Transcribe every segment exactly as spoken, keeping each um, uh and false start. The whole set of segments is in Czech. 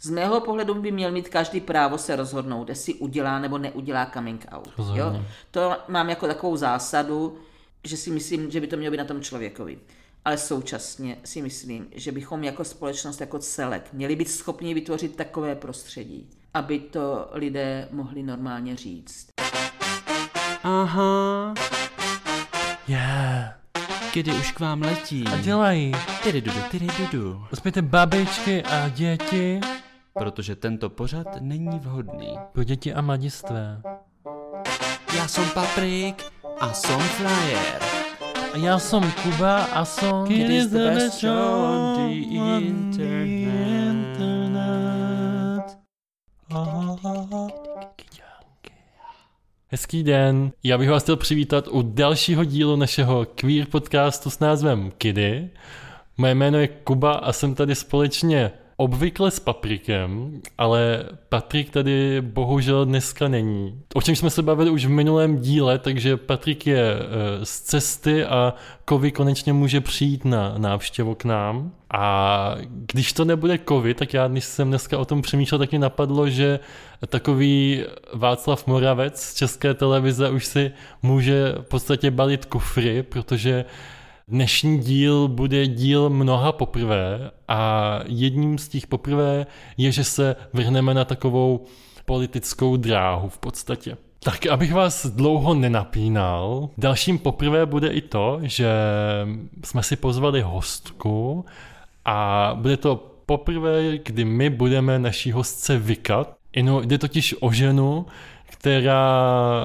Z mého pohledu by měl mít každý právo se rozhodnout, jestli udělá nebo neudělá coming out. Jo? To mám jako takovou zásadu, že si myslím, že by to mělo být na tom člověkovi. Ale současně si myslím, že bychom jako společnost, jako celek, měli být schopni vytvořit takové prostředí, aby to lidé mohli normálně říct. Aha. Yeah. Kdy už k vám letí. A dělají. Tyrydudu, tyrydudu. Uspějte babičky a děti. Protože tento pořad není vhodný pro děti a mladistvé. Já jsem Paprik a jsem Flyer. A já jsem Kuba a jsem Kid is the best show on the internet. Hezký den, já bych vás chtěl přivítat u dalšího dílu našeho queer podcastu s názvem Kidy. Moje jméno je Kuba a jsem tady společně obvykle s Paprikem, ale Patrik tady bohužel dneska není. O čem jsme se bavili už v minulém díle, takže Patrik je z cesty a Kovi konečně může přijít na návštěvu k nám. A když to nebude Kovi, tak já, když jsem dneska o tom přemýšlel, tak mi napadlo, že takový Václav Moravec z České televize už si může v podstatě balit kufry, protože dnešní díl bude díl mnoha poprvé a jedním z těch poprvé je, že se vrhneme na takovou politickou dráhu v podstatě. Tak, abych vás dlouho nenapínal, dalším poprvé bude i to, že jsme si pozvali hostku a bude to poprvé, kdy my budeme naší hostce vykat. Ino, jde totiž o ženu, která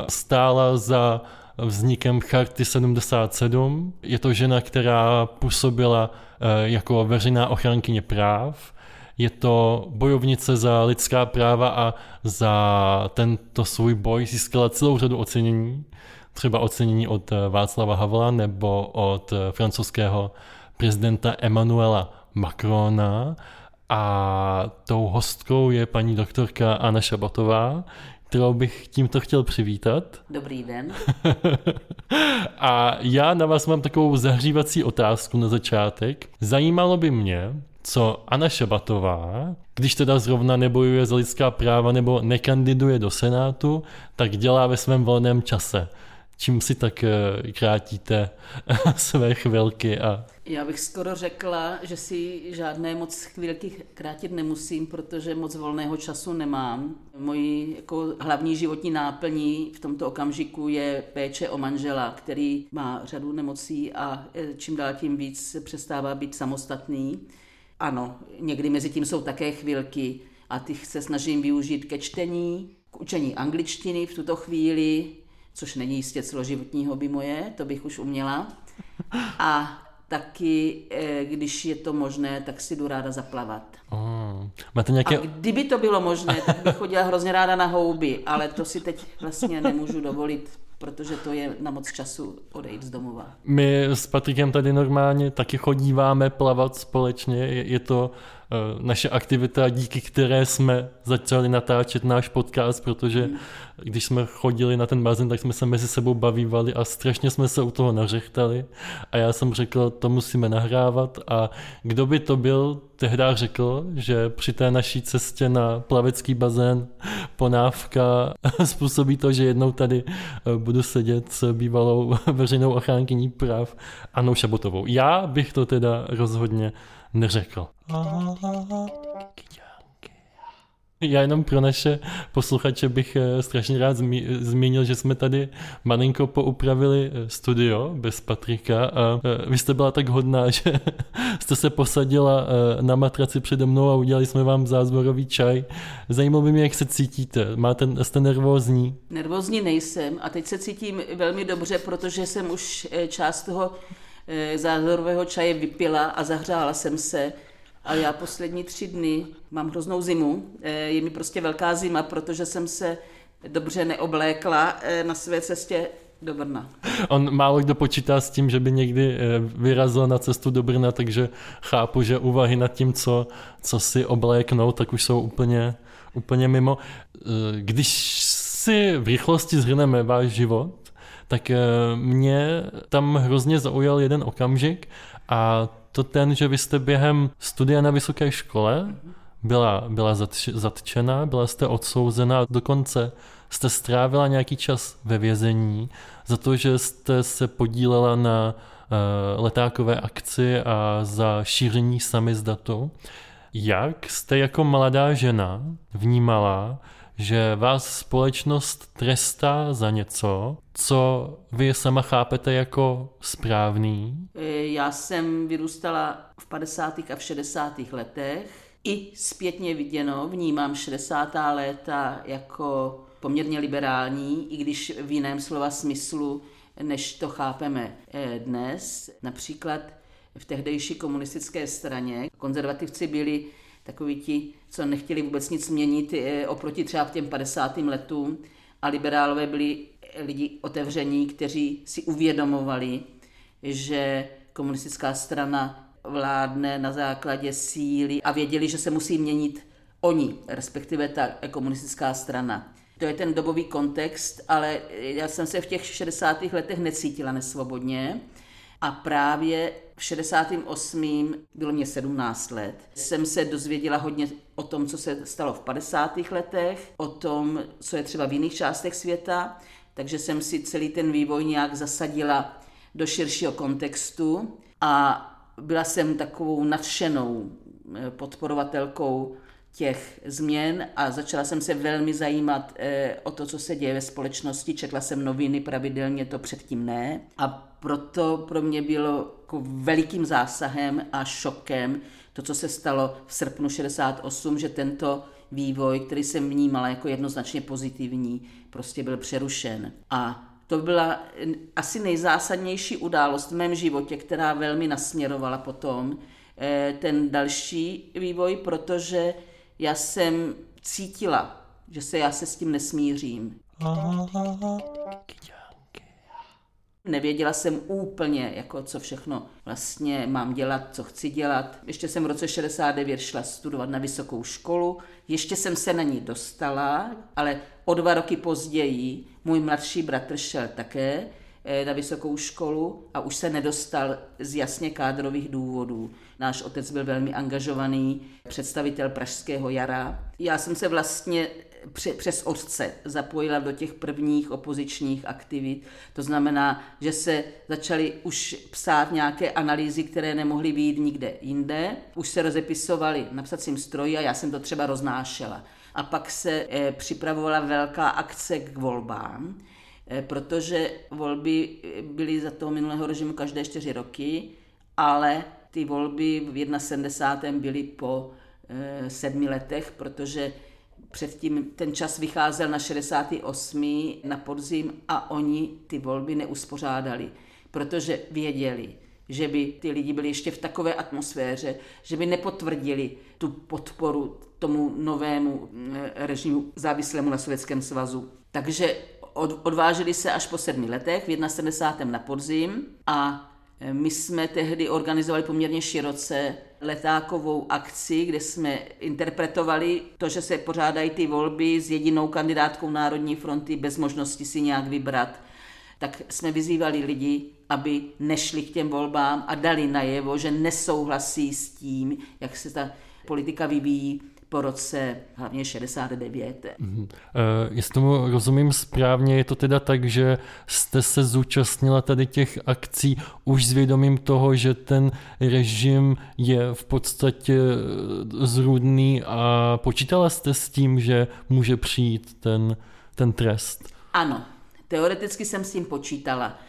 stála za vznikem Charty sedmdesát sedm. Je to žena, která působila jako veřejná ochránkyně práv. Je to bojovnice za lidská práva a za tento svůj boj získala celou řadu ocenění. Třeba ocenění od Václava Havla nebo od francouzského prezidenta Emanuela Macrona. A tou hostkou je paní doktorka Anna Šabatová, kterou bych tímto chtěl přivítat. Dobrý den. A já na vás mám takovou zahřívací otázku na začátek. Zajímalo by mě, co Anna Šabatová, když teda zrovna nebojuje za lidská práva nebo nekandiduje do Senátu, tak dělá ve svém volném čase. Čím si tak krátíte své chvilky? A... Já bych skoro řekla, že si žádné moc chvilky krátit nemusím, protože moc volného času nemám. Mojí jako hlavní životní náplní v tomto okamžiku je péče o manžela, který má řadu nemocí a čím dál tím víc přestává být samostatný. Ano, někdy mezi tím jsou také chvilky a ty se snažím využít ke čtení, k učení angličtiny v tuto chvíli, což není jistě celoživotní hobby moje, to bych už uměla. A taky, když je to možné, tak si jdu ráda zaplavat. Oh, máte nějaké... A kdyby to bylo možné, tak bych chodila hrozně ráda na houby, ale to si teď vlastně nemůžu dovolit, protože to je na moc času odejít z domova. My s Patrikem tady normálně taky chodíváme plavat společně. Je to naše aktivita, díky které jsme začali natáčet náš podcast, protože když jsme chodili na ten bazén, tak jsme se mezi sebou bavívali a strašně jsme se u toho nařechtali. A já jsem řekl, to musíme nahrávat. A kdo by to byl, tehdy řekl, že při té naší cestě na plavecký bazén ponávka způsobí to, že jednou tady budu sedět s bývalou veřejnou ochránkyní práv Annou Šabatovou. Já bych to teda rozhodně neřekl. Já jenom pro naše posluchače bych strašně rád zmínil, že jsme tady malinko poupravili studio bez Patrika a vy jste byla tak hodná, že jste se posadila na matraci přede mnou a udělali jsme vám zázvorový čaj. Zajímalo by mě, jak se cítíte. Máte, jste nervózní? Nervózní nejsem a teď se cítím velmi dobře, protože jsem už část toho zázorového čaje vypila a zahřála jsem se. A já poslední tři dny mám hroznou zimu. Je mi prostě velká zima, protože jsem se dobře neoblékla na své cestě do Brna. On málo kdo počítá s tím, že by někdy vyrazil na cestu do Brna, takže chápu, že úvahy nad tím, co, co si obléknou, tak už jsou úplně, úplně mimo. Když si v rychlosti zhrneme váš život, tak mě tam hrozně zaujal jeden okamžik a to ten, že vy jste během studia na vysoké škole byla, byla zatč, zatčena, byla jste odsouzena, dokonce jste strávila nějaký čas ve vězení za to, že jste se podílela na uh, letákové akci a za šíření samizdatu. Jak jste jako mladá žena vnímala, že vás společnost trestá za něco, co vy sama chápete jako správný? Já jsem vyrůstala v padesátých a v šedesátých letech. I zpětně viděno vnímám šedesátá léta jako poměrně liberální, i když v jiném slova smyslu, než to chápeme dnes. Například v tehdejší komunistické straně konzervativci byli takoví ti, co nechtěli vůbec nic měnit oproti třeba k těm padesátým letům, a liberálové byli lidi otevření, kteří si uvědomovali, že komunistická strana vládne na základě síly, a věděli, že se musí měnit oni, respektive ta komunistická strana. To je ten dobový kontext, ale já jsem se v těch šedesátých letech necítila nesvobodně. A právě v šedesátém osmém bylo mě sedmnáct let. Jsem se dozvěděla hodně o tom, co se stalo v padesátých letech, o tom, co je třeba v jiných částech světa, takže jsem si celý ten vývoj nějak zasadila do širšího kontextu a byla jsem takovou nadšenou podporovatelkou těch změn a začala jsem se velmi zajímat o to, co se děje ve společnosti. Četla jsem noviny pravidelně, to předtím ne. A proto pro mě bylo jako velikým zásahem a šokem to, co se stalo v srpnu šedesát osm, že tento vývoj, který jsem vnímala jako jednoznačně pozitivní, prostě byl přerušen. A to byla asi nejzásadnější událost v mém životě, která velmi nasměrovala potom ten další vývoj, protože já jsem cítila, že se já se s tím nesmířím. Nevěděla jsem úplně, jako co všechno vlastně mám dělat, co chci dělat. Ještě jsem v roce šedesát devět šla studovat na vysokou školu, ještě jsem se na ní dostala, ale o dva roky později můj mladší bratr šel také na vysokou školu a už se nedostal z jasně kádrových důvodů. Náš otec byl velmi angažovaný, představitel Pražského jara. Já jsem se vlastně přes otce zapojila do těch prvních opozičních aktivit. To znamená, že se začaly už psát nějaké analýzy, které nemohly vyjít nikde jinde. Už se rozepisovaly na psacím stroji a já jsem to třeba roznášela. A pak se eh, připravovala velká akce k volbám, eh, protože volby byly za toho minulého režimu každé čtyři roky, ale ty volby v sedmdesátém prvním byly po eh, sedmi letech, protože předtím ten čas vycházel na šedesát osm na podzim a oni ty volby neuspořádali, protože věděli, že by ty lidi byli ještě v takové atmosféře, že by nepotvrdili tu podporu tomu novému režimu závislému na Sovětském svazu. Takže odvážili se až po sedmi letech, v sedmdesátém prvním na podzim, a my jsme tehdy organizovali poměrně široce letákovou akci, kde jsme interpretovali to, že se pořádají ty volby s jedinou kandidátkou Národní fronty bez možnosti si nějak vybrat. Tak jsme vyzývali lidi, aby nešli k těm volbám a dali najevo, že nesouhlasí s tím, jak se ta politika vyvíjí po roce hlavně šedesát devět. Uh, jestli tomu rozumím správně, je to teda tak, že jste se zúčastnila tady těch akcí už s vědomím toho, že ten režim je v podstatě zrůdný, a počítala jste s tím, že může přijít ten, ten trest? Ano, teoreticky jsem s tím počítala.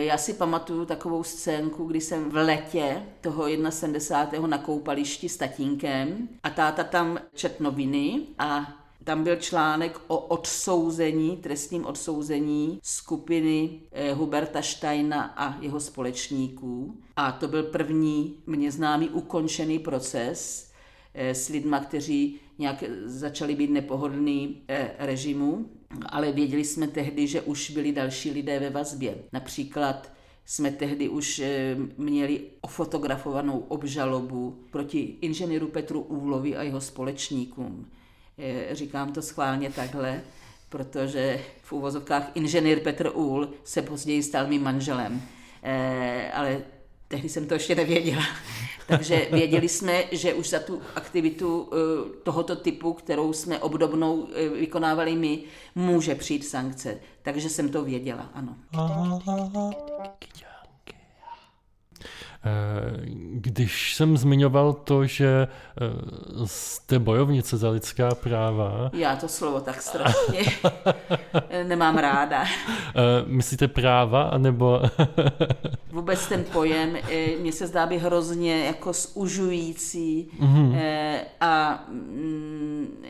Já si pamatuju takovou scénku, kdy jsem v letě toho sedmdesátého prvního na koupališti s tatínkem a táta tam čet noviny a tam byl článek o odsouzení, trestním odsouzení skupiny Huberta Štajna a jeho společníků. A to byl první mně známý ukončený proces s lidma, kteří nějak začali být nepohodlný režimu. Ale věděli jsme tehdy, že už byli další lidé ve vazbě. Například jsme tehdy už měli ofotografovanou obžalobu proti inženýru Petru Úlovi a jeho společníkům. Říkám to schválně takhle, protože v uvozovkách inženýr Petr Úl se později stal mým manželem. Ale Tehdy jsem to ještě nevěděla. Takže věděli jsme, že už za tu aktivitu tohoto typu, kterou jsme obdobnou vykonávali my, může přijít sankce. Takže jsem to věděla, ano. Když jsem zmiňoval to, že jste bojovnice za lidská práva... Já to slovo tak strašně nemám ráda. Myslíte práva, anebo... Vůbec ten pojem mně se zdá být hrozně jako zužující mm. a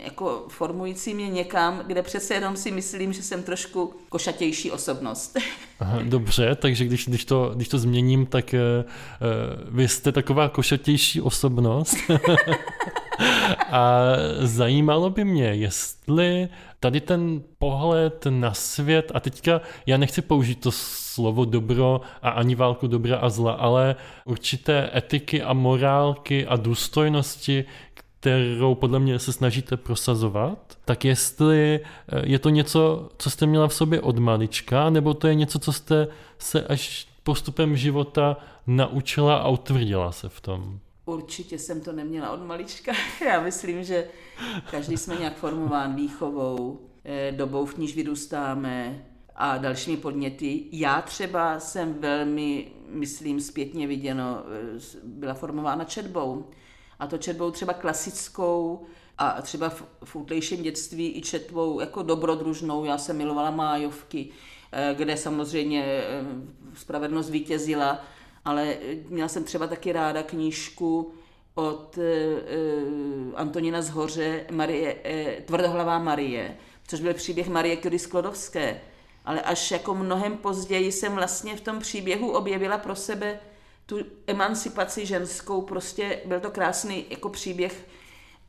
jako formující mě někam, kde přece jenom si myslím, že jsem trošku košatější osobnost. Aha, dobře, takže když, když, to, když to změním, tak vy jste taková košatější osobnost. A zajímalo by mě, jestli tady ten pohled na svět, a teďka já nechci použít to slovo dobro a ani válku dobra a zla, ale určité etiky a morálky a důstojnosti, kterou podle mě se snažíte prosazovat, tak jestli je to něco, co jste měla v sobě od malička, nebo to je něco, co jste se až postupem života naučila a utvrdila se v tom? Určitě jsem to neměla od malička. Já myslím, že každý jsme nějak formován výchovou, dobou, v níž vyrůstáme a dalšími podněty. Já třeba jsem velmi, myslím, zpětně viděno, byla formována četbou. A to četbou třeba klasickou a třeba v, v útlejším dětství i četbou jako dobrodružnou. Já jsem milovala Májovky, kde samozřejmě spravedlnost vítězila, ale měla jsem třeba taky ráda knížku od Antonína Zhoře Marie, Tvrdohlavá Marie, což byl příběh Marie Curie Sklodovské. Ale až jako mnohem později jsem vlastně v tom příběhu objevila pro sebe tu emancipaci ženskou. Prostě byl to krásný jako příběh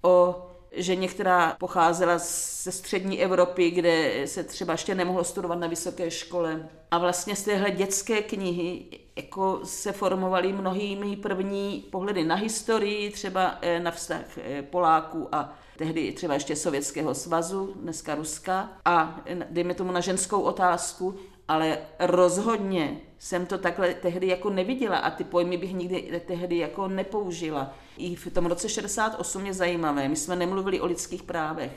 o ženě, která pocházela ze střední Evropy, kde se třeba ještě nemohlo studovat na vysoké škole. A vlastně z téhle dětské knihy jako se formovaly mnohými první pohledy na historii, třeba na vztah Poláků a tehdy třeba ještě Sovětského svazu, dneska Ruska, a dejme tomu na ženskou otázku, ale rozhodně jsem to takhle tehdy jako neviděla a ty pojmy bych nikdy tehdy jako nepoužila. I v tom roce šedesát osm je zajímavé, my jsme nemluvili o lidských právech.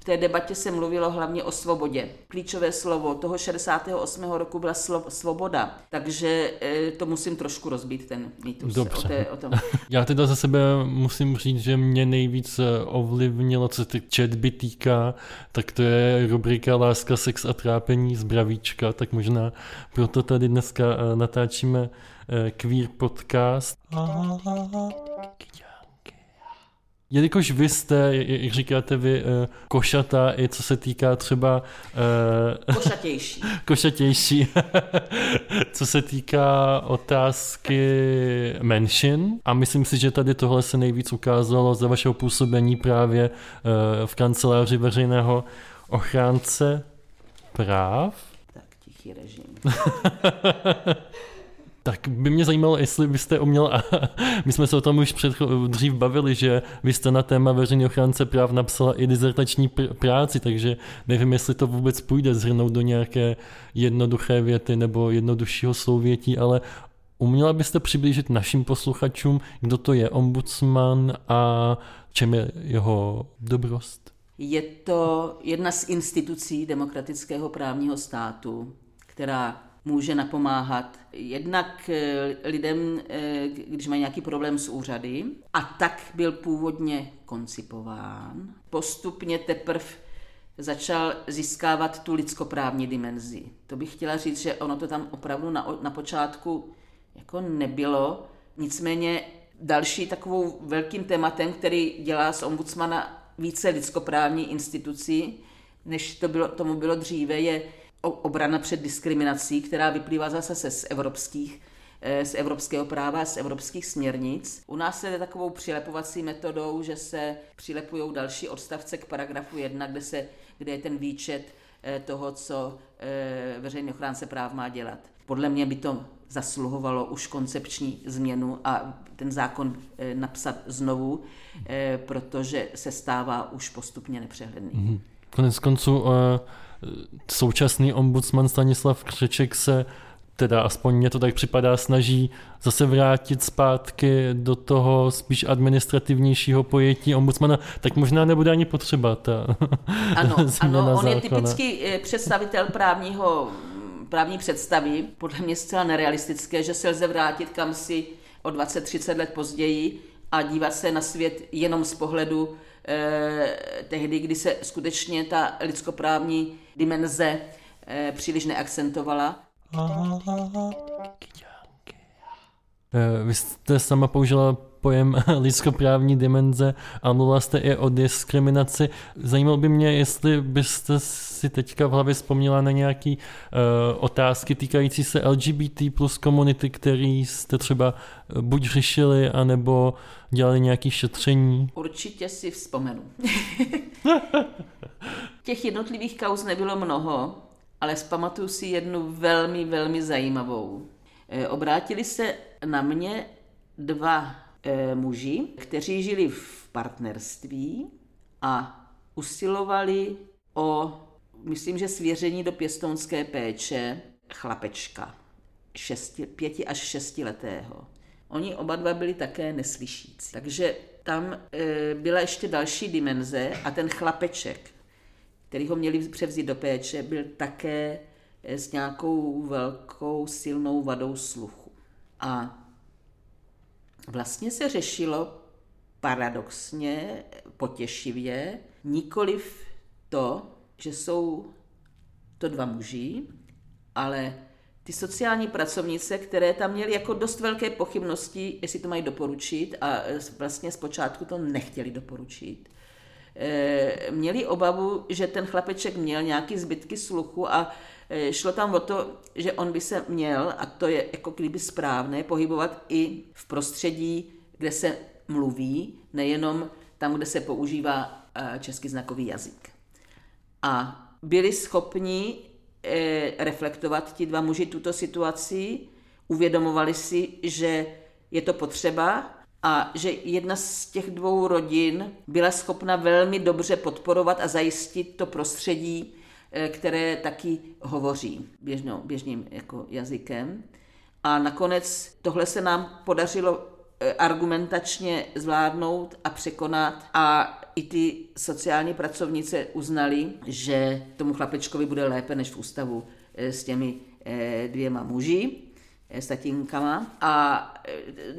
V té debatě se mluvilo hlavně o svobodě. Klíčové slovo toho šedesátého osmého roku byla slo- svoboda, takže e, to musím trošku rozbít, ten mýtus. Dobře. O té, o tom. Já teda za sebe musím říct, že mě nejvíc ovlivnilo, co ty četby týká, tak to je rubrika Láska, sex a trápení z Bravíčka, tak možná proto tady dneska natáčíme queer podcast. Jelikož vy jste, jak říkáte vy, košatá, i co se týká třeba... Košatější. Košatější. Co se týká otázky menšin. A myslím si, že tady tohle se nejvíc ukázalo za vašeho působení právě v kanceláři veřejného ochránce práv. Tak, tichý režim. Tak by mě zajímalo, jestli byste uměla, my jsme se o tom už předcho, dřív bavili, že vy jste na téma veřejný ochránce práv napsala i dizertační pr- práci, takže nevím, jestli to vůbec půjde zhrnout do nějaké jednoduché věty nebo jednoduššího souvětí, ale uměla byste přiblížit našim posluchačům, kdo to je ombudsman a čem je jeho dobrost? Je to jedna z institucí demokratického právního státu, která může napomáhat jednak lidem, když mají nějaký problém s úřady, a tak byl původně koncipován. Postupně teprve začal získávat tu lidskoprávní dimenzi. To bych chtěla říct, že ono to tam opravdu na, na počátku jako nebylo. Nicméně další takovou velkým tématem, který dělá z ombudsmana více lidskoprávní instituci, než to bylo, tomu bylo dříve, je obrana před diskriminací, která vyplývá zase se z, evropských, z evropského práva, z evropských směrnic. U nás se jde takovou přilepovací metodou, že se přilepují další odstavce k paragrafu jedna, kde, se, kde je ten výčet toho, co veřejný ochránce práv má dělat. Podle mě by to zasluhovalo už koncepční změnu a ten zákon napsat znovu, protože se stává už postupně nepřehledný. Konec konců... Uh... Současný ombudsman Stanislav Křeček se teda aspoň mně to tak připadá, snaží zase vrátit zpátky do toho spíš administrativnějšího pojetí ombudsmana, tak možná nebude ani potřeba ta Ano, ano on zákona. Je typický představitel právního, právní představy, podle mě zcela nerealistické, že se lze vrátit kam si o dvacet třicet let později a dívat se na svět jenom z pohledu eh, tehdy, kdy se skutečně ta lidskoprávní dimenze eh, příliš neakcentovala. Vy jste sama použila pojem lidskoprávní dimenze a mluvila jste i o diskriminaci. Zajímalo by mě, jestli byste si teďka v hlavě vzpomněla na nějaké uh, otázky týkající se L G B T plus komunity, který jste třeba buď řešili, anebo dělali nějaké šetření. Určitě si vzpomenu. Těch jednotlivých kauz nebylo mnoho, ale vzpamatuju si jednu velmi, velmi zajímavou. E, obrátili se na mě dva e, muži, kteří žili v partnerství a usilovali o, myslím, že svěření do pěstounské péče chlapečka, šesti, pěti až šestiletého. Oni oba dva byli také neslyšící. Takže tam e, byla ještě další dimenze a ten chlapeček, který ho měli převzít do péče, byl také s nějakou velkou silnou vadou sluchu. A vlastně se řešilo paradoxně, potěšivě, nikoliv to, že jsou to dva muži, ale ty sociální pracovnice, které tam měly jako dost velké pochybnosti, jestli to mají doporučit, a vlastně zpočátku to nechtěli doporučit, měli obavu, že ten chlapeček měl nějaký zbytky sluchu a šlo tam o to, že on by se měl, a to je jako kdyby správné, pohybovat i v prostředí, kde se mluví, nejenom tam, kde se používá český znakový jazyk. A byli schopni reflektovat ti dva muži tuto situaci, uvědomovali si, že je to potřeba, a že jedna z těch dvou rodin byla schopna velmi dobře podporovat a zajistit to prostředí, které taky hovoří běžnou, běžným jako jazykem. A nakonec tohle se nám podařilo argumentačně zvládnout a překonat a i ty sociální pracovnice uznali, že tomu chlapečkovi bude lépe než v ústavu s těmi dvěma muži, s tatínkama. A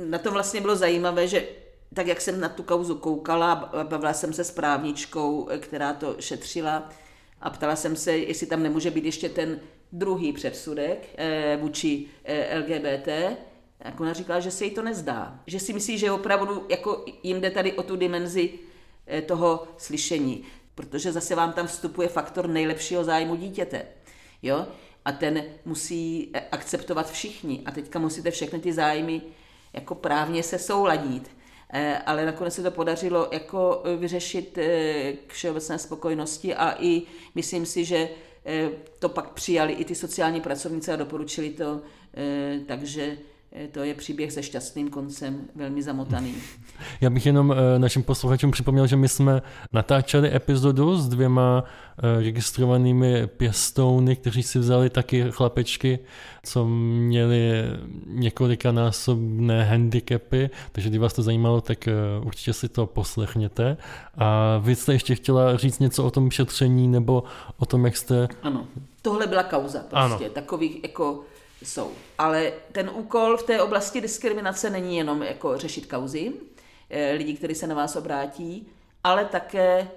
na tom vlastně bylo zajímavé, že tak, jak jsem na tu kauzu koukala a bavila jsem se s právničkou, která to šetřila, a ptala jsem se, jestli tam nemůže být ještě ten druhý předsudek eh, vůči eh, L G B T, tak ona říkala, že se jí to nezdá. Že si myslí, že opravdu jako jim jde tady o tu dimenzi eh, toho slyšení, protože zase vám tam vstupuje faktor nejlepšího zájmu dítěte. Jo? A ten musí akceptovat všichni. A teďka musíte všechny ty zájmy jako právně se souladit. Ale nakonec se to podařilo jako vyřešit k všeobecné spokojenosti a i myslím si, že to pak přijali i ty sociální pracovnice a doporučili to, takže to je příběh se šťastným koncem, velmi zamotaný. Já bych jenom našim posluchačům připomněl, že my jsme natáčeli epizodu s dvěma registrovanými pěstouny, kteří si vzali taky chlapečky, co měli několikanásobné handicapy, takže když vás to zajímalo, tak určitě si to poslechněte. A vy jste ještě chtěla říct něco o tom šetření nebo o tom, jak jste... Ano, tohle byla kauza prostě, ano. Takových jako... Jsou. Ale ten úkol v té oblasti diskriminace není jenom jako řešit kauzy lidí, kteří se na vás obrátí, ale také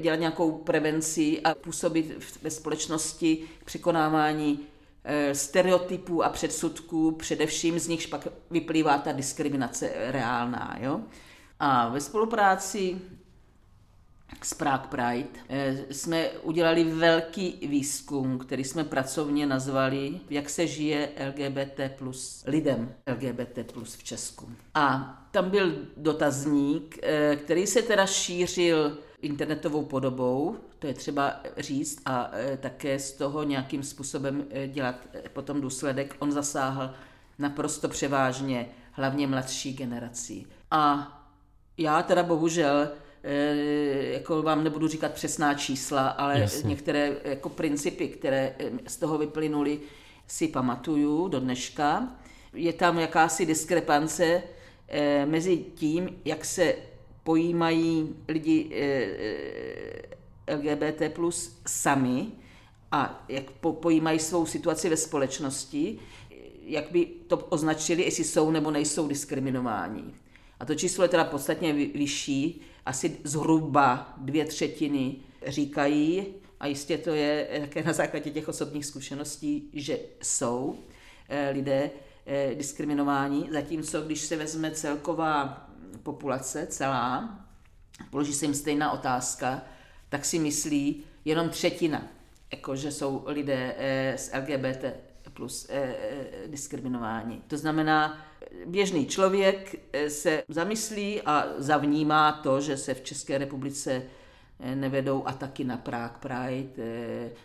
dělat nějakou prevenci a působit ve společnosti překonávání stereotypů a předsudků, především z nichž pak vyplývá ta diskriminace reálná. Jo? A ve spolupráci s Prague Pride jsme udělali velký výzkum, který jsme pracovně nazvali, jak se žije L G B T plus, lidem L G B T plus v Česku. A tam byl dotazník, který se teda šířil internetovou podobou, to je třeba říct, a také z toho nějakým způsobem dělat potom důsledek. On zasáhl naprosto převážně, hlavně mladší generaci. A já teda bohužel jako vám nebudu říkat přesná čísla, ale Jasně. Některé jako principy, které z toho vyplynuly, si pamatuju do dneška. Je tam jakási diskrepance eh, mezi tím, jak se pojímají lidi eh, L G B T plus, sami a jak po, pojímají svou situaci ve společnosti, jak by to označili, jestli jsou nebo nejsou diskriminováni. A to číslo je teda podstatně vyšší, asi zhruba dvě třetiny říkají, a jistě to je také na základě těch osobních zkušeností, že jsou lidé diskriminováni, zatímco když se vezme celková populace, celá, položí se jim stejná otázka, tak si myslí jenom třetina, jako že jsou lidé z L G B T plus diskriminováni. To znamená, běžný člověk se zamyslí a zavnímá to, že se v České republice nevedou ataky na Prague Pride,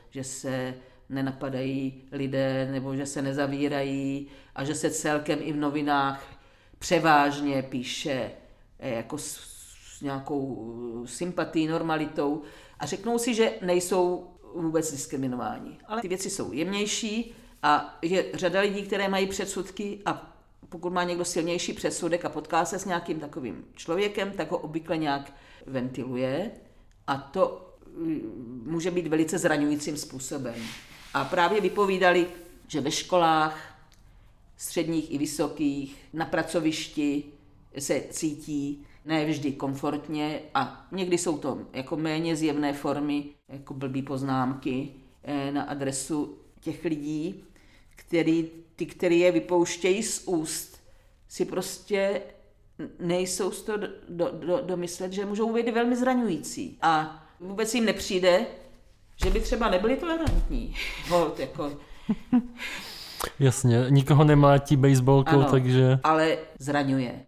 že se nenapadají lidé nebo že se nezavírají a že se celkem i v novinách převážně píše jako s nějakou sympatií, normalitou a řeknou si, že nejsou vůbec diskriminováni. Ale ty věci jsou jemnější a je řada lidí, které mají předsudky a pokud má někdo silnější předsudek a potká se s nějakým takovým člověkem, tak ho obvykle nějak ventiluje a to může být velice zraňujícím způsobem. A právě vypovídali, že ve školách, středních i vysokých, na pracovišti se cítí ne vždy komfortně a někdy jsou to jako méně zjevné formy, jako blbý poznámky na adresu těch lidí, který, ty, který je vypouštějí z úst, si prostě nejsou z toho do, do, domyslet, že můžou být velmi zraňující. A vůbec jim nepřijde, že by třeba nebyli tolerantní. Hold, jako... Jasně, nikoho nemátí baseballkou, ano, takže... ale zraňuje.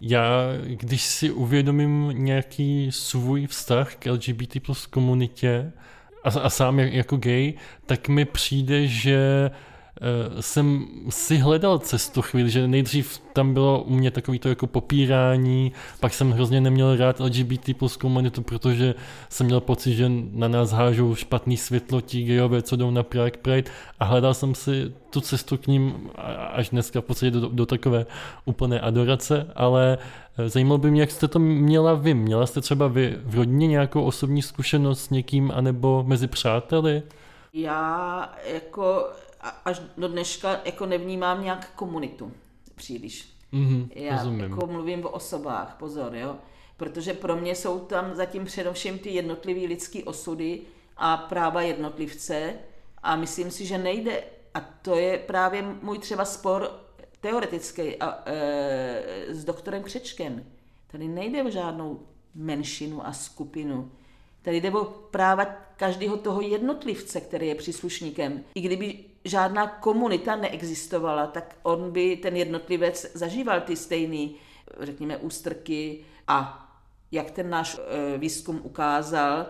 Já, když si uvědomím nějaký svůj vztah k L G B T plus komunitě a, a sám jako gay, tak mi přijde, že jsem si hledal cestu chvíli, že nejdřív tam bylo u mě takový to jako popírání, pak jsem hrozně neměl rád L G B T plus komunitu, protože jsem měl pocit, že na nás hážou špatný světlo ti gejové, co jdou na Prague Pride a hledal jsem si tu cestu k ním až dneska v podstatě do, do takové úplné adorace, ale zajímalo by mě, jak jste to měla vy. Měla jste třeba vy v rodině nějakou osobní zkušenost s někým anebo mezi přáteli? Já jako... až do dneška jako nevnímám nějak komunitu příliš. Mm-hmm, Já rozumím. Jako mluvím o osobách, pozor, jo. Protože pro mě jsou tam zatím především ty jednotlivý lidský osudy a práva jednotlivce a myslím si, že nejde. A to je právě můj třeba spor teoretický a, e, s doktorem Křečkem. Tady nejde o žádnou menšinu a skupinu. Tady jde o práva každého toho jednotlivce, který je příslušníkem. I kdyby žádná komunita neexistovala, tak on by, ten jednotlivec, zažíval ty stejné, řekněme, ústrky a jak ten náš výzkum ukázal,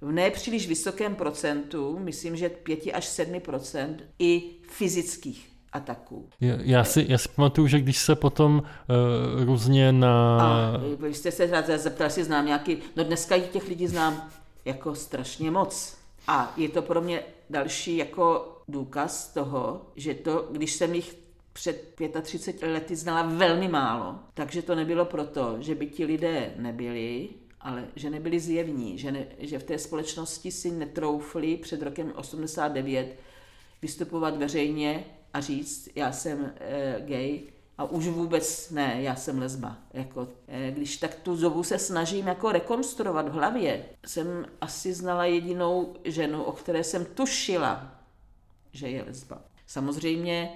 v nepříliš vysokém procentu, myslím, že pět až sedm procent i fyzických ataků. Já si, já si pamatuju, že když se potom uh, různě na... A vy jste se rád zeptal, jestli znám nějaký... No dneska těch lidí znám jako strašně moc. A je to pro mě další jako důkaz toho, že to, když jsem jich před třiceti pěti lety znala velmi málo, takže to nebylo proto, že by ti lidé nebyli, ale že nebyli zjevní, že, ne, že v té společnosti si netroufli před rokem osmdesát devět vystupovat veřejně a říct, já jsem e, gay a už vůbec ne, já jsem lesba. Jako, e, když tak tu dobu se snažím jako rekonstruovat v hlavě, jsem asi znala jedinou ženu, o které jsem tušila, že je lesba. Samozřejmě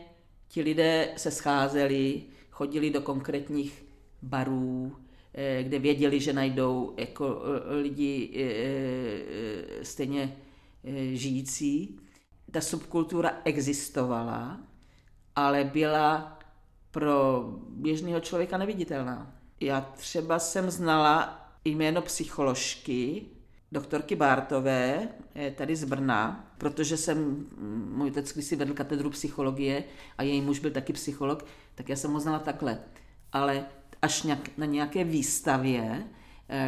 ti lidé se scházeli, chodili do konkrétních barů, e, kde věděli, že najdou jako lidi e, e, stejně e, žijící. Ta subkultura existovala, ale byla pro běžného člověka neviditelná. Já třeba jsem znala jméno psycholožky, doktorky Bártové, tady z Brna, protože jsem, můj otec kdysi vedl katedru psychologie a její muž byl taky psycholog, tak já jsem ho znala takhle. Ale až na nějaké výstavě,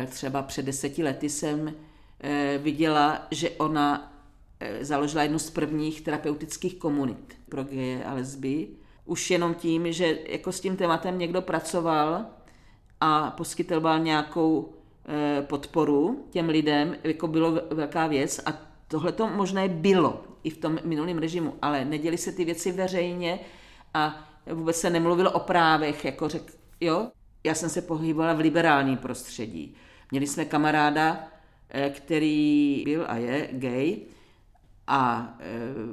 třeba před deseti lety jsem viděla, že ona založila jednu z prvních terapeutických komunit pro geje a lesby. Už jenom tím, že jako s tím tématem někdo pracoval a poskytoval nějakou podporu těm lidem, jako bylo velká věc a tohle to možné bylo i v tom minulém režimu, ale neděly se ty věci veřejně a vůbec se nemluvilo o právech, jako řek, jo. Já jsem se pohybovala v liberálním prostředí. Měli jsme kamaráda, který byl a je gay a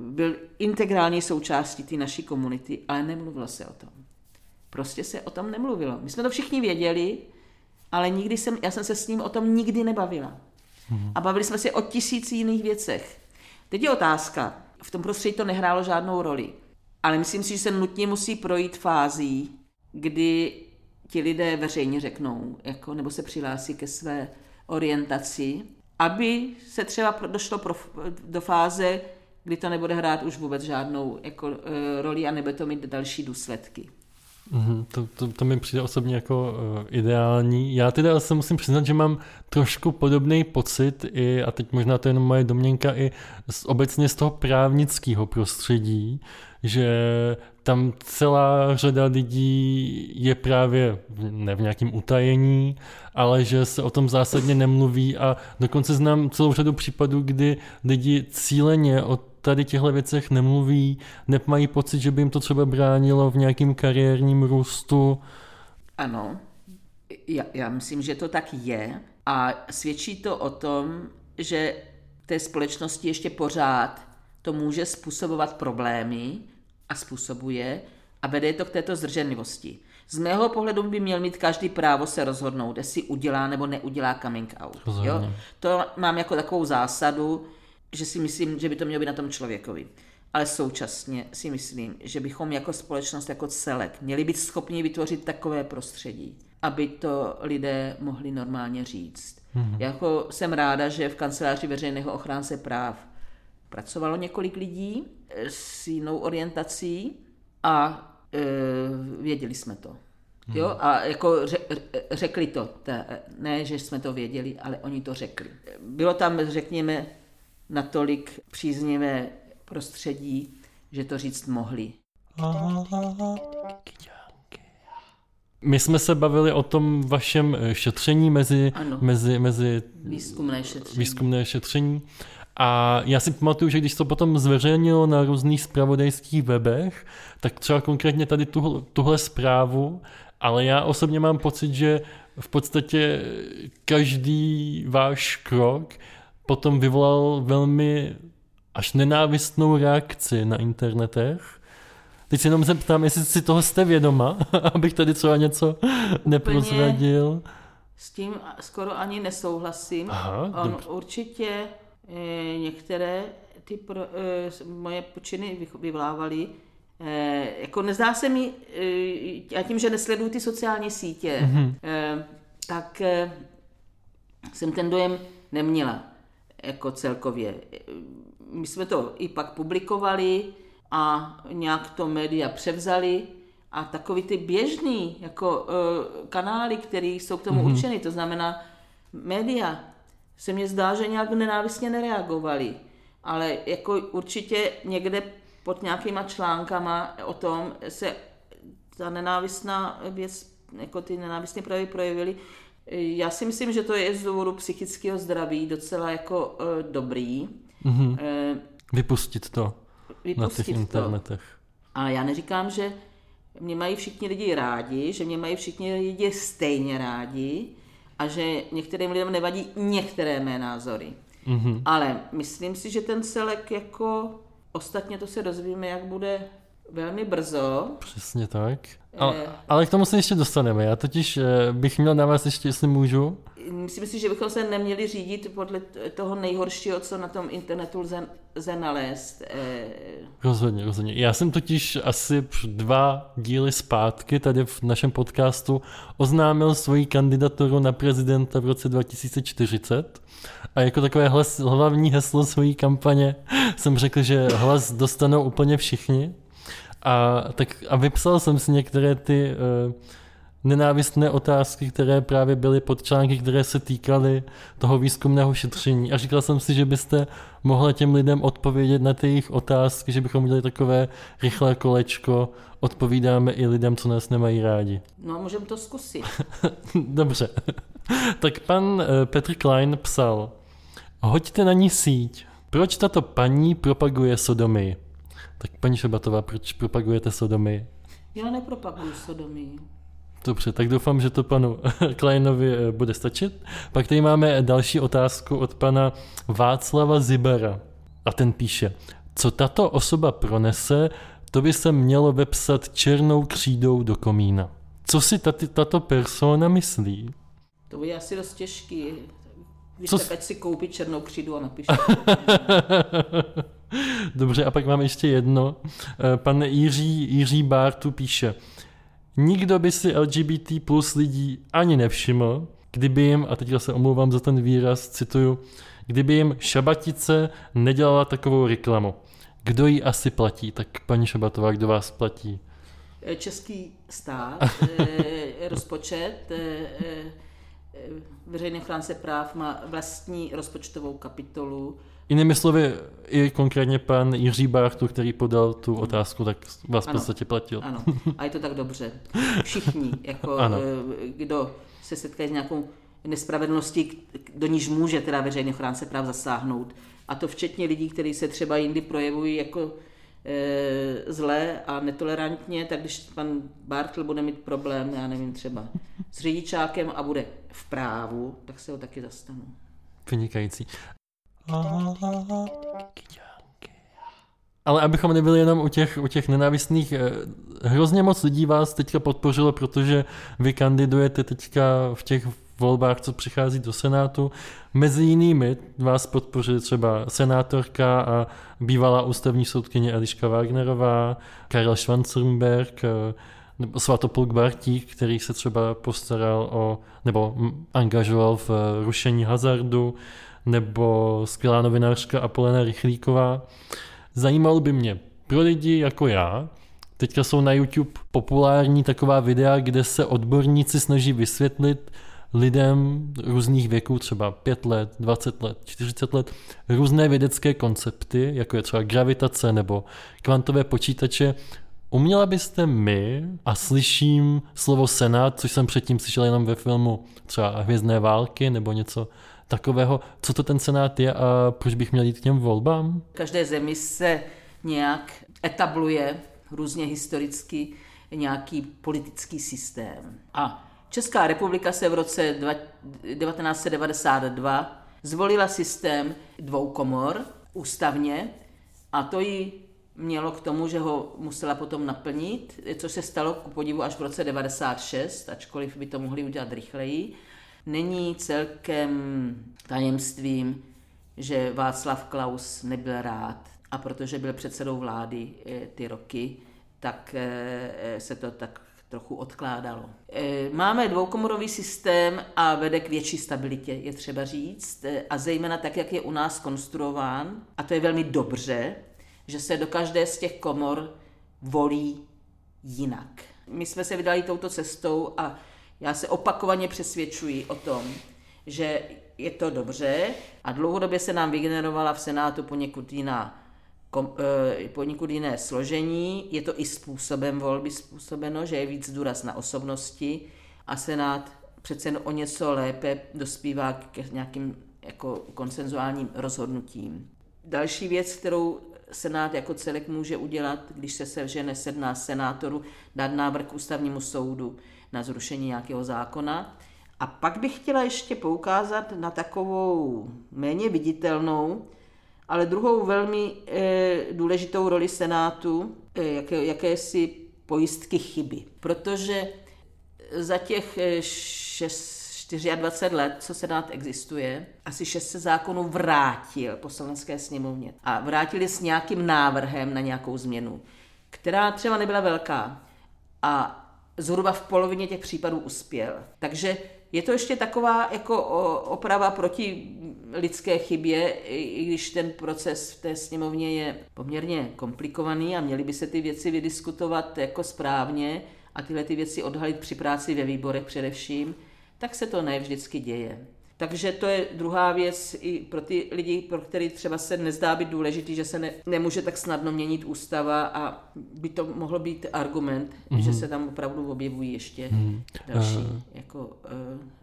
byl integrální součástí té naší komunity, ale nemluvilo se o tom. Prostě se o tom nemluvilo. My jsme to všichni věděli, ale nikdy jsem, já jsem se s ním o tom nikdy nebavila. Mhm. A bavili jsme se o tisíci jiných věcech. Teď je otázka. V tom prostředí to nehrálo žádnou roli. Ale myslím si, že se nutně musí projít fází, kdy ti lidé veřejně řeknou, jako, nebo se přihlásí ke své orientaci, aby se třeba došlo pro, do fáze, kdy to nebude hrát už vůbec žádnou jako, e, roli a nebude to mít další důsledky. Mm, to, to, to mi přijde osobně jako uh, ideální. Já teda se musím přiznat, že mám trošku podobný pocit i, a teď možná to je jenom moje domněnka, i z, obecně z toho právnického prostředí, že tam celá řada lidí je právě ne v nějakém utajení, ale že se o tom zásadně nemluví a dokonce znám celou řadu případů, kdy lidi cíleně o tady těchto věcech nemluví, nemají pocit, že by jim to třeba bránilo v nějakém kariérním růstu. Ano, já, já myslím, že to tak je a svědčí to o tom, že té společnosti ještě pořád to může způsobovat problémy a způsobuje a vede to k této zdrženlivosti. Z mého pohledu by měl mít každý právo se rozhodnout, jestli udělá nebo neudělá coming out. Jo? To mám jako takovou zásadu, že si myslím, že by to mělo být na tom člověkovi. Ale současně si myslím, že bychom jako společnost, jako celek, měli být schopni vytvořit takové prostředí, aby to lidé mohli normálně říct. Mm-hmm. Jako jsem ráda, že v kanceláři veřejného ochránce práv pracovalo několik lidí s jinou orientací a e, věděli jsme to. Mm-hmm. Jo? A jako řekli to. Ne, že jsme to věděli, ale oni to řekli. Bylo tam, řekněme, natolik příznivé prostředí, že to říct mohli. My jsme se bavili o tom vašem šetření mezi, mezi, mezi výzkumné šetření. výzkumné šetření. A já si pamatuju, že když to potom zveřejnilo na různých zpravodajských webech, tak třeba konkrétně tady tuhle, tuhle zprávu, ale já osobně mám pocit, že v podstatě každý váš krok potom vyvolal velmi až nenávistnou reakci na internetech. Teď si jenom zeptám, jestli si toho jste vědoma, abych tady třeba něco úplně neprozradil. S tím skoro ani nesouhlasím. Aha, on dobře. Určitě e, některé ty pro, e, moje počiny vyvlávaly. E, jako nezdá se mi, e, já tím, že nesleduju ty sociální sítě, mm-hmm. e, tak e, jsem ten dojem neměla. Jako celkově. My jsme to i pak publikovali a nějak to média převzali a takový ty běžný jako e, kanály, které jsou k tomu mm-hmm. určeny, to znamená média, se mně zdá, že nějak nenávistně nereagovali, ale jako určitě někde pod nějakýma článkama o tom se ta nenávistná věc, jako ty nenávistné projevy projevily. Já si myslím, že to je z důvodu psychického zdraví docela jako e, dobrý. Mm-hmm. E, vypustit to vypustit na těch internetech. To. Ale já neříkám, že mě mají všichni lidi rádi, že mě mají všichni lidi stejně rádi a že některým lidem nevadí některé mé názory. Mm-hmm. Ale myslím si, že ten celek jako ostatně to se dozvíme, jak bude velmi brzo. Přesně tak. Ale, ale k tomu se ještě dostaneme. Já totiž bych měl na vás ještě, jestli můžu. Myslím si, že bychom se neměli řídit podle toho nejhoršího, co na tom internetu lze, lze nalézt. Rozhodně, rozhodně. Já jsem totiž asi dva díly zpátky tady v našem podcastu oznámil svoji kandidaturu na prezidenta v roce dva tisíce čtyřicet a jako takové hlas, hlavní heslo svojí kampaně jsem řekl, že hlas dostanou úplně všichni. A, tak, a vypsal jsem si některé ty uh, nenávistné otázky, které právě byly pod články, které se týkaly toho výzkumného šetření. A říkal jsem si, že byste mohla těm lidem odpovědět na ty jejich otázky, že bychom udělali takové rychlé kolečko, odpovídáme i lidem, co nás nemají rádi. No a můžeme to zkusit. Dobře. Tak pan Petr Klein psal: hoďte na ní síť. Proč tato paní propaguje sodomii? Tak paní Šabatová, proč propagujete sodomii? Já nepropaguju sodomii. Dobře, tak doufám, že to panu Kleinovi bude stačit. Pak tady máme další otázku od pana Václava Zibara. A ten píše: co tato osoba pronese, to by se mělo vepsat černou křídou do komína. Co si tato, tato persona myslí? To je asi dost těžký. Víš, co... tak ať si koupí černou křídu a napíš. Dobře, a pak mám ještě jedno. Pan Jiří, Jiří Bártu píše: nikdo by si L G B T plus lidí ani nevšiml, kdyby jim, a teď se omlouvám za ten výraz, cituju, kdyby jim Šabatice nedělala takovou reklamu. Kdo ji asi platí? Tak paní Šabatová, kdo vás platí? Český stát, rozpočet, veřejný ochránce práv má vlastní rozpočtovou kapitolu. Jinými slovy, i konkrétně pan Jiří Bártu, který podal tu otázku, tak vás v podstatě platil. Ano, a je to tak dobře. Všichni, jako, kdo se setkají s nějakou nespravedlností, do níž může teda veřejný ochránce práv zasáhnout. A to včetně lidí, kteří se třeba jindy projevují jako e, zlé a netolerantně, tak když pan Bartl bude mít problém, já nevím, třeba s řidičákem a bude v právu, tak se ho taky zastanu. Vynikající. Ale abychom nebyli jenom u těch, u těch nenávistných, hrozně moc lidí vás teďka podpořilo, protože vy kandidujete teďka v těch volbách, co přichází do Senátu. Mezi jinými vás podpořili třeba senátorka a bývalá ústavní soudkyně Eliška Wagnerová, Karel Schwarzenberg, Svatopluk Bartík, který se třeba postaral o, nebo angažoval v rušení hazardu, nebo skvělá novinářka Apolena Rychlíková. Zajímalo by mě, pro lidi jako já, teďka jsou na YouTube populární taková videa, kde se odborníci snaží vysvětlit lidem různých věků, třeba pět let, dvacet let, čtyřicet let, různé vědecké koncepty, jako je třeba gravitace nebo kvantové počítače. Uměla byste mi, a slyším slovo Senát, což jsem předtím slyšel jenom ve filmu třeba Hvězdné války nebo něco takového, co to ten Senát je a proč bych měl jít k těm volbám? V každé zemi se nějak etabluje různě historicky nějaký politický systém. A Česká republika se v roce devatenáct set devadesát dva zvolila systém dvou komor ústavně a to ji mělo k tomu, že ho musela potom naplnit, což se stalo ku podivu až v roce devadesát šest, ačkoliv by to mohli udělat rychleji. Není celkem tajemstvím, že Václav Klaus nebyl rád a protože byl předsedou vlády ty roky, tak se to tak trochu odkládalo. Máme dvoukomorový systém a vede k větší stabilitě, je třeba říct, a zejména tak, jak je u nás konstruován, a to je velmi dobře, že se do každé z těch komor volí jinak. My jsme se vydali touto cestou a já se opakovaně přesvědčuji o tom, že je to dobře a dlouhodobě se nám vygenerovala v Senátu poněkud jiná, kom, eh, poněkud jiné složení. Je to i způsobem volby způsobeno, že je víc důraz na osobnosti a Senát přece o něco lépe dospívá k nějakým jako konsenzuálním rozhodnutím. Další věc, kterou Senát jako celek může udělat, když se sevřene sedmnáct senátorů, dát návrh k ústavnímu soudu na zrušení nějakého zákona. A pak bych chtěla ještě poukázat na takovou méně viditelnou, ale druhou velmi e, důležitou roli Senátu, e, jaké, jakési pojistky chyby. Protože za těch šest, dvacet čtyři let, co Senát existuje, asi šest set zákonů vrátil Poslanecké sněmovně. A vrátili s nějakým návrhem na nějakou změnu, která třeba nebyla velká. A zhruba v polovině těch případů uspěl. Takže je to ještě taková jako oprava proti lidské chybě, i když ten proces v té sněmovně je poměrně komplikovaný a měly by se ty věci vydiskutovat jako správně a tyhle ty věci odhalit při práci ve výborech především, tak se to ne vždycky děje. Takže to je druhá věc i pro ty lidi, pro který třeba se nezdá být důležitý, že se ne, nemůže tak snadno měnit ústava a by to mohlo být argument, mm-hmm. že se tam opravdu objevují ještě mm. další uh... jako, uh,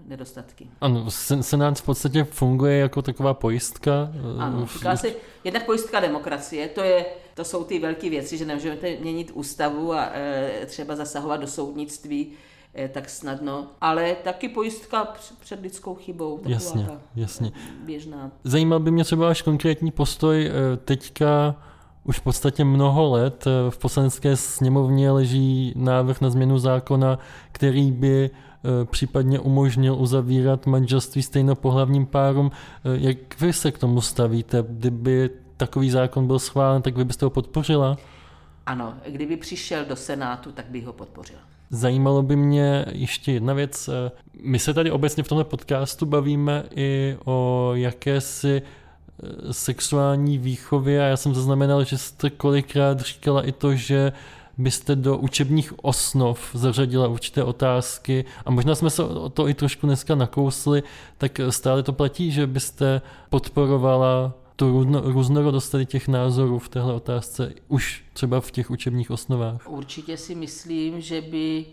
nedostatky. Ano, senát v podstatě funguje jako taková pojistka. Ano, říká se jednak pojistka demokracie, to je to jsou ty velké věci, že nemůžete měnit ústavu a e, třeba zasahovat do soudnictví e, tak snadno, ale taky pojistka před lidskou chybou. Jasně, ta, jasně. Běžná. Zajímal by mě třeba až konkrétní postoj. Teďka už v podstatě mnoho let v poslanecké sněmovně leží návrh na změnu zákona, který by případně umožnil uzavírat manželství stejnopohlavním párům. Jak vy se k tomu stavíte, kdyby takový zákon byl schválen, tak vy byste ho podpořila? Ano, kdyby přišel do Senátu, tak bych ho podpořila. Zajímalo by mě ještě jedna věc. My se tady obecně v tomto podcastu bavíme i o jakési sexuální výchově a já jsem zaznamenal, že jste kolikrát říkala i to, že byste do učebních osnov zařadila určité otázky a možná jsme se o to i trošku dneska nakousli, tak stále to platí, že byste podporovala tu různorodost tady těch názorů v téhle otázce, už třeba v těch učebních osnovách? Určitě si myslím, že by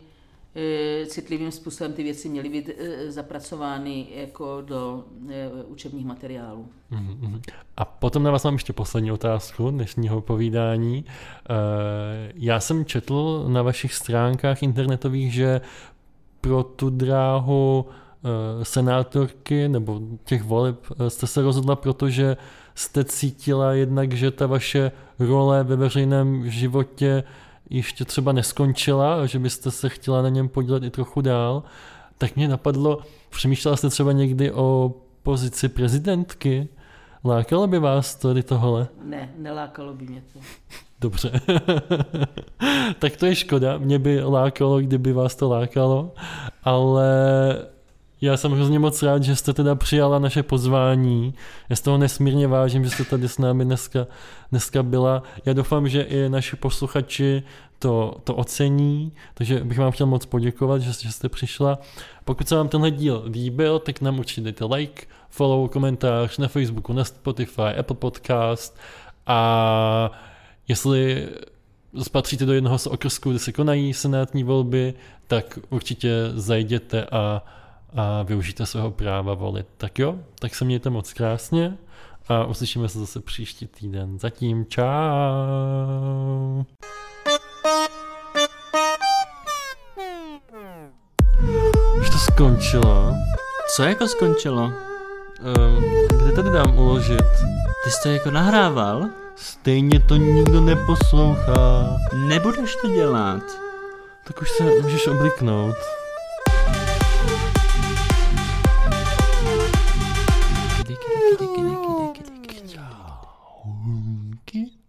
e, citlivým způsobem ty věci měly být e, zapracovány jako do e, učebních materiálů. Mm-hmm. A potom na vás mám ještě poslední otázku dnešního povídání. E, já jsem četl na vašich stránkách internetových, že pro tu dráhu senátorky nebo těch voleb jste se rozhodla, protože jste cítila jednak, že ta vaše role ve veřejném životě ještě třeba neskončila, že byste se chtěla na něm podílet i trochu dál. Tak mě napadlo, přemýšlela jste třeba někdy o pozici prezidentky? Lákalo by vás tady tohle? Ne, nelákalo by mě to. Dobře. Tak to je škoda. Mě by lákalo, kdyby vás to lákalo, ale já jsem hrozně moc rád, že jste teda přijala naše pozvání. Já z toho nesmírně vážím, že jste tady s námi dneska, dneska byla. Já doufám, že i naši posluchači to, to ocení, takže bych vám chtěl moc poděkovat, že, že jste přišla. Pokud se vám tenhle díl líbil, tak nám určitě dejte like, follow, komentář na Facebooku, na Spotify, Apple Podcast a jestli spatříte do jednoho z okrsků, kde se konají senátní volby, tak určitě zajděte a a využijte svého práva volit. Tak jo, tak se mějte moc krásně a uslyšíme se zase příští týden. Zatím čau! Už to skončilo. Co jako skončilo? Um, kde tady dám uložit? Ty jsi to jako nahrával? Stejně to nikdo neposlouchá. Nebudeš to dělat. Tak už se můžeš obliknout. Kid.